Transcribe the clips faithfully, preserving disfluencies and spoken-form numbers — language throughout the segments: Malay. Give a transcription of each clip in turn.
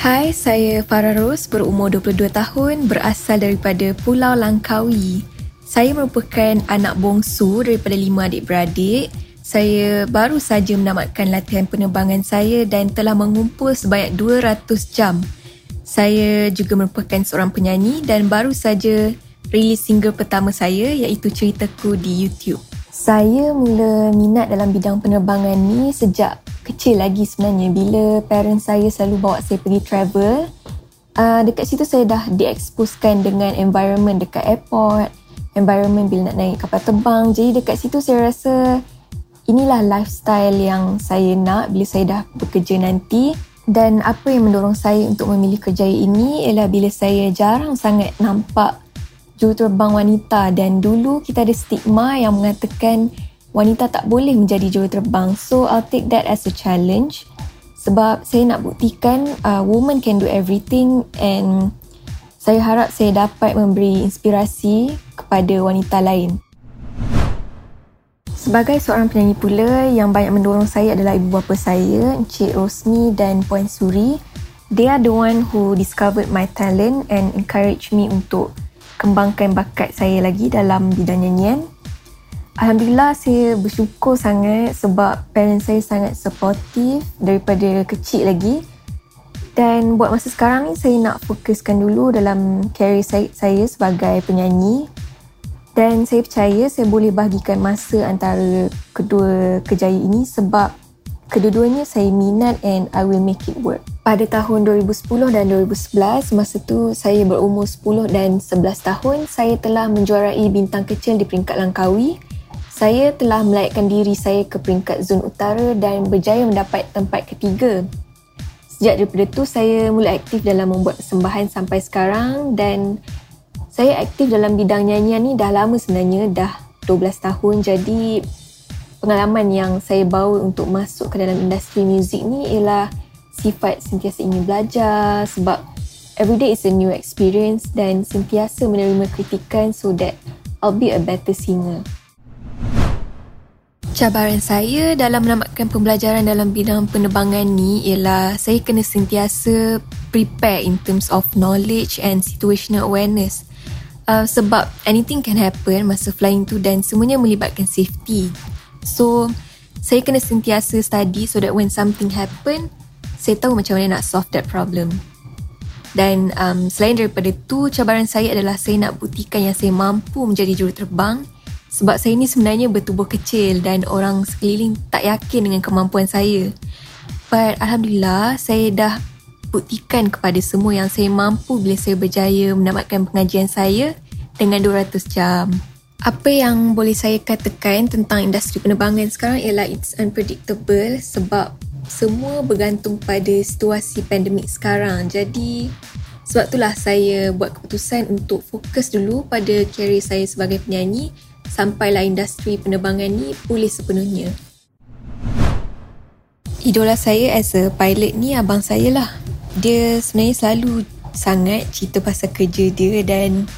Hai, saya Farah Ros, berumur dua puluh dua tahun, berasal daripada Pulau Langkawi. Saya merupakan anak bongsu daripada lima adik-beradik. Saya baru saja menamatkan latihan penerbangan saya dan telah mengumpul sebanyak dua ratus jam. Saya juga merupakan seorang penyanyi dan baru saja rilis single pertama saya iaitu Ceritaku di YouTube. Saya mula minat dalam bidang penerbangan ni sejak kecil lagi sebenarnya, bila parents saya selalu bawa saya pergi travel. Uh, dekat situ saya dah dieksposkan dengan environment dekat airport, environment bila nak naik kapal terbang. Jadi dekat situ saya rasa inilah lifestyle yang saya nak bila saya dah bekerja nanti. Dan apa yang mendorong saya untuk memilih kerjaya ini ialah bila saya jarang sangat nampak juruterbang wanita, dan dulu kita ada stigma yang mengatakan wanita tak boleh menjadi juruterbang. So, I'll take that as a challenge. Sebab saya nak buktikan uh, woman can do everything, and saya harap saya dapat memberi inspirasi kepada wanita lain. Sebagai seorang penyanyi pula, yang banyak mendorong saya adalah ibu bapa saya, Encik Rosni dan Puan Suri. They are the one who discovered my talent and encouraged me untuk kembangkan bakat saya lagi dalam bidang nyanyian. Alhamdulillah, saya bersyukur sangat sebab parents saya sangat supportive daripada kecil lagi. Dan buat masa sekarang ni, saya nak fokuskan dulu dalam career saya, saya sebagai penyanyi. Dan saya percaya saya boleh bahagikan masa antara kedua kerjaya ini sebab kedua-duanya saya minat and I will make it work. Pada tahun dua ribu sepuluh dan dua ribu sebelas, masa tu saya berumur sepuluh dan sebelas tahun, saya telah menjuarai bintang kecil di peringkat Langkawi. Saya telah melayakkan diri saya ke peringkat zon utara dan berjaya mendapat tempat ketiga. Sejak daripada tu, saya mula aktif dalam membuat persembahan sampai sekarang, dan saya aktif dalam bidang nyanyian ni dah lama sebenarnya, dah dua belas tahun. Jadi pengalaman yang saya bawa untuk masuk ke dalam industri muzik ni ialah sifat sentiasa ingin belajar sebab everyday is a new experience, dan sentiasa menerima kritikan so that I'll be a better singer. Cabaran saya dalam menamatkan pembelajaran dalam bidang penerbangan ni ialah saya kena sentiasa prepare in terms of knowledge and situational awareness. Uh, sebab anything can happen masa flying tu dan semuanya melibatkan safety. So, saya kena sentiasa study so that when something happen, saya tahu macam mana nak solve that problem. Dan um, selain daripada tu, cabaran saya adalah saya nak buktikan yang saya mampu menjadi juruterbang. Sebab saya ni sebenarnya bertubuh kecil dan orang sekeliling tak yakin dengan kemampuan saya. But Alhamdulillah, saya dah buktikan kepada semua yang saya mampu bila saya berjaya menamatkan pengajian saya dengan dua ratus jam. Apa yang boleh saya katakan tentang industri penerbangan sekarang ialah it's unpredictable sebab semua bergantung pada situasi pandemik sekarang. Jadi sebab itulah saya buat keputusan untuk fokus dulu pada kerjaya saya sebagai penyanyi sampailah industri penerbangan ni pulih sepenuhnya. Idola saya as a pilot ni abang saya lah. Dia sebenarnya selalu sangat cerita pasal kerja dia, dan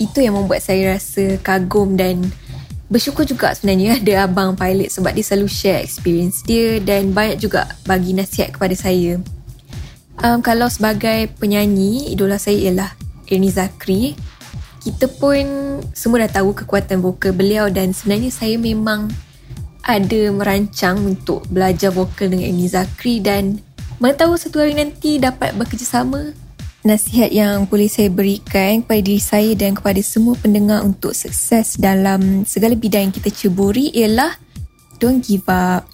itu yang membuat saya rasa kagum dan bersyukur juga sebenarnya ada abang pilot sebab dia selalu share experience dia dan banyak juga bagi nasihat kepada saya. Um, kalau sebagai penyanyi, idola saya ialah Ernie Zakri. Kita pun semua dah tahu kekuatan vokal beliau, dan sebenarnya saya memang ada merancang untuk belajar vokal dengan Edi Zakri, dan mana tahu satu hari nanti dapat bekerjasama. Nasihat yang boleh saya berikan kepada diri saya dan kepada semua pendengar untuk sukses dalam segala bidang yang kita ceburi ialah don't give up.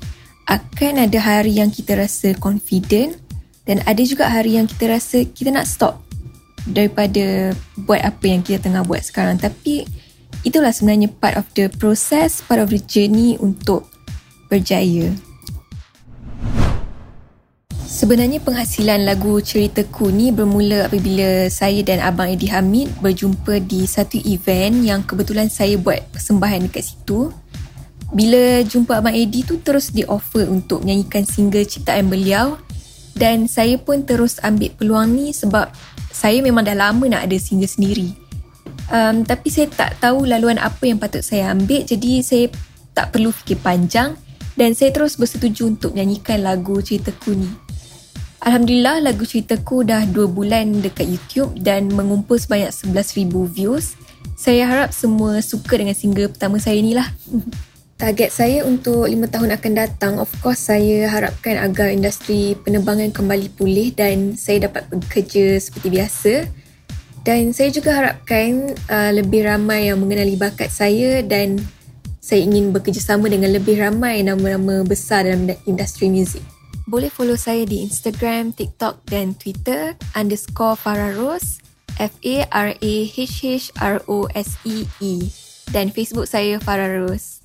Akan ada hari yang kita rasa confident dan ada juga hari yang kita rasa kita nak stop daripada buat apa yang kita tengah buat sekarang. Tapi itulah sebenarnya part of the process, part of the journey untuk berjaya. Sebenarnya penghasilan lagu Ceritaku ni bermula apabila saya dan Abang Edi Hamid berjumpa di satu event yang kebetulan saya buat persembahan dekat situ. Bila jumpa Abang Edi tu, terus di offer untuk menyanyikan single ciptaan beliau, dan saya pun terus ambil peluang ni sebab saya memang dah lama nak ada single sendiri. Um, tapi saya tak tahu laluan apa yang patut saya ambil, jadi saya tak perlu fikir panjang dan saya terus bersetuju untuk menyanyikan lagu Ceritaku ni. Alhamdulillah, lagu Ceritaku dah dua bulan dekat YouTube dan mengumpul sebanyak sebelas ribu views. Saya harap semua suka dengan single pertama saya ni lah. Target saya untuk lima tahun akan datang, of course saya harapkan agar industri penerbangan kembali pulih dan saya dapat bekerja seperti biasa. Dan saya juga harapkan uh, lebih ramai yang mengenali bakat saya dan saya ingin bekerjasama dengan lebih ramai nama-nama besar dalam industri muzik. Boleh follow saya di Instagram, TikTok dan Twitter underscore Farah Ros, F A R A H H R O S E E, dan Facebook saya Farah Ros.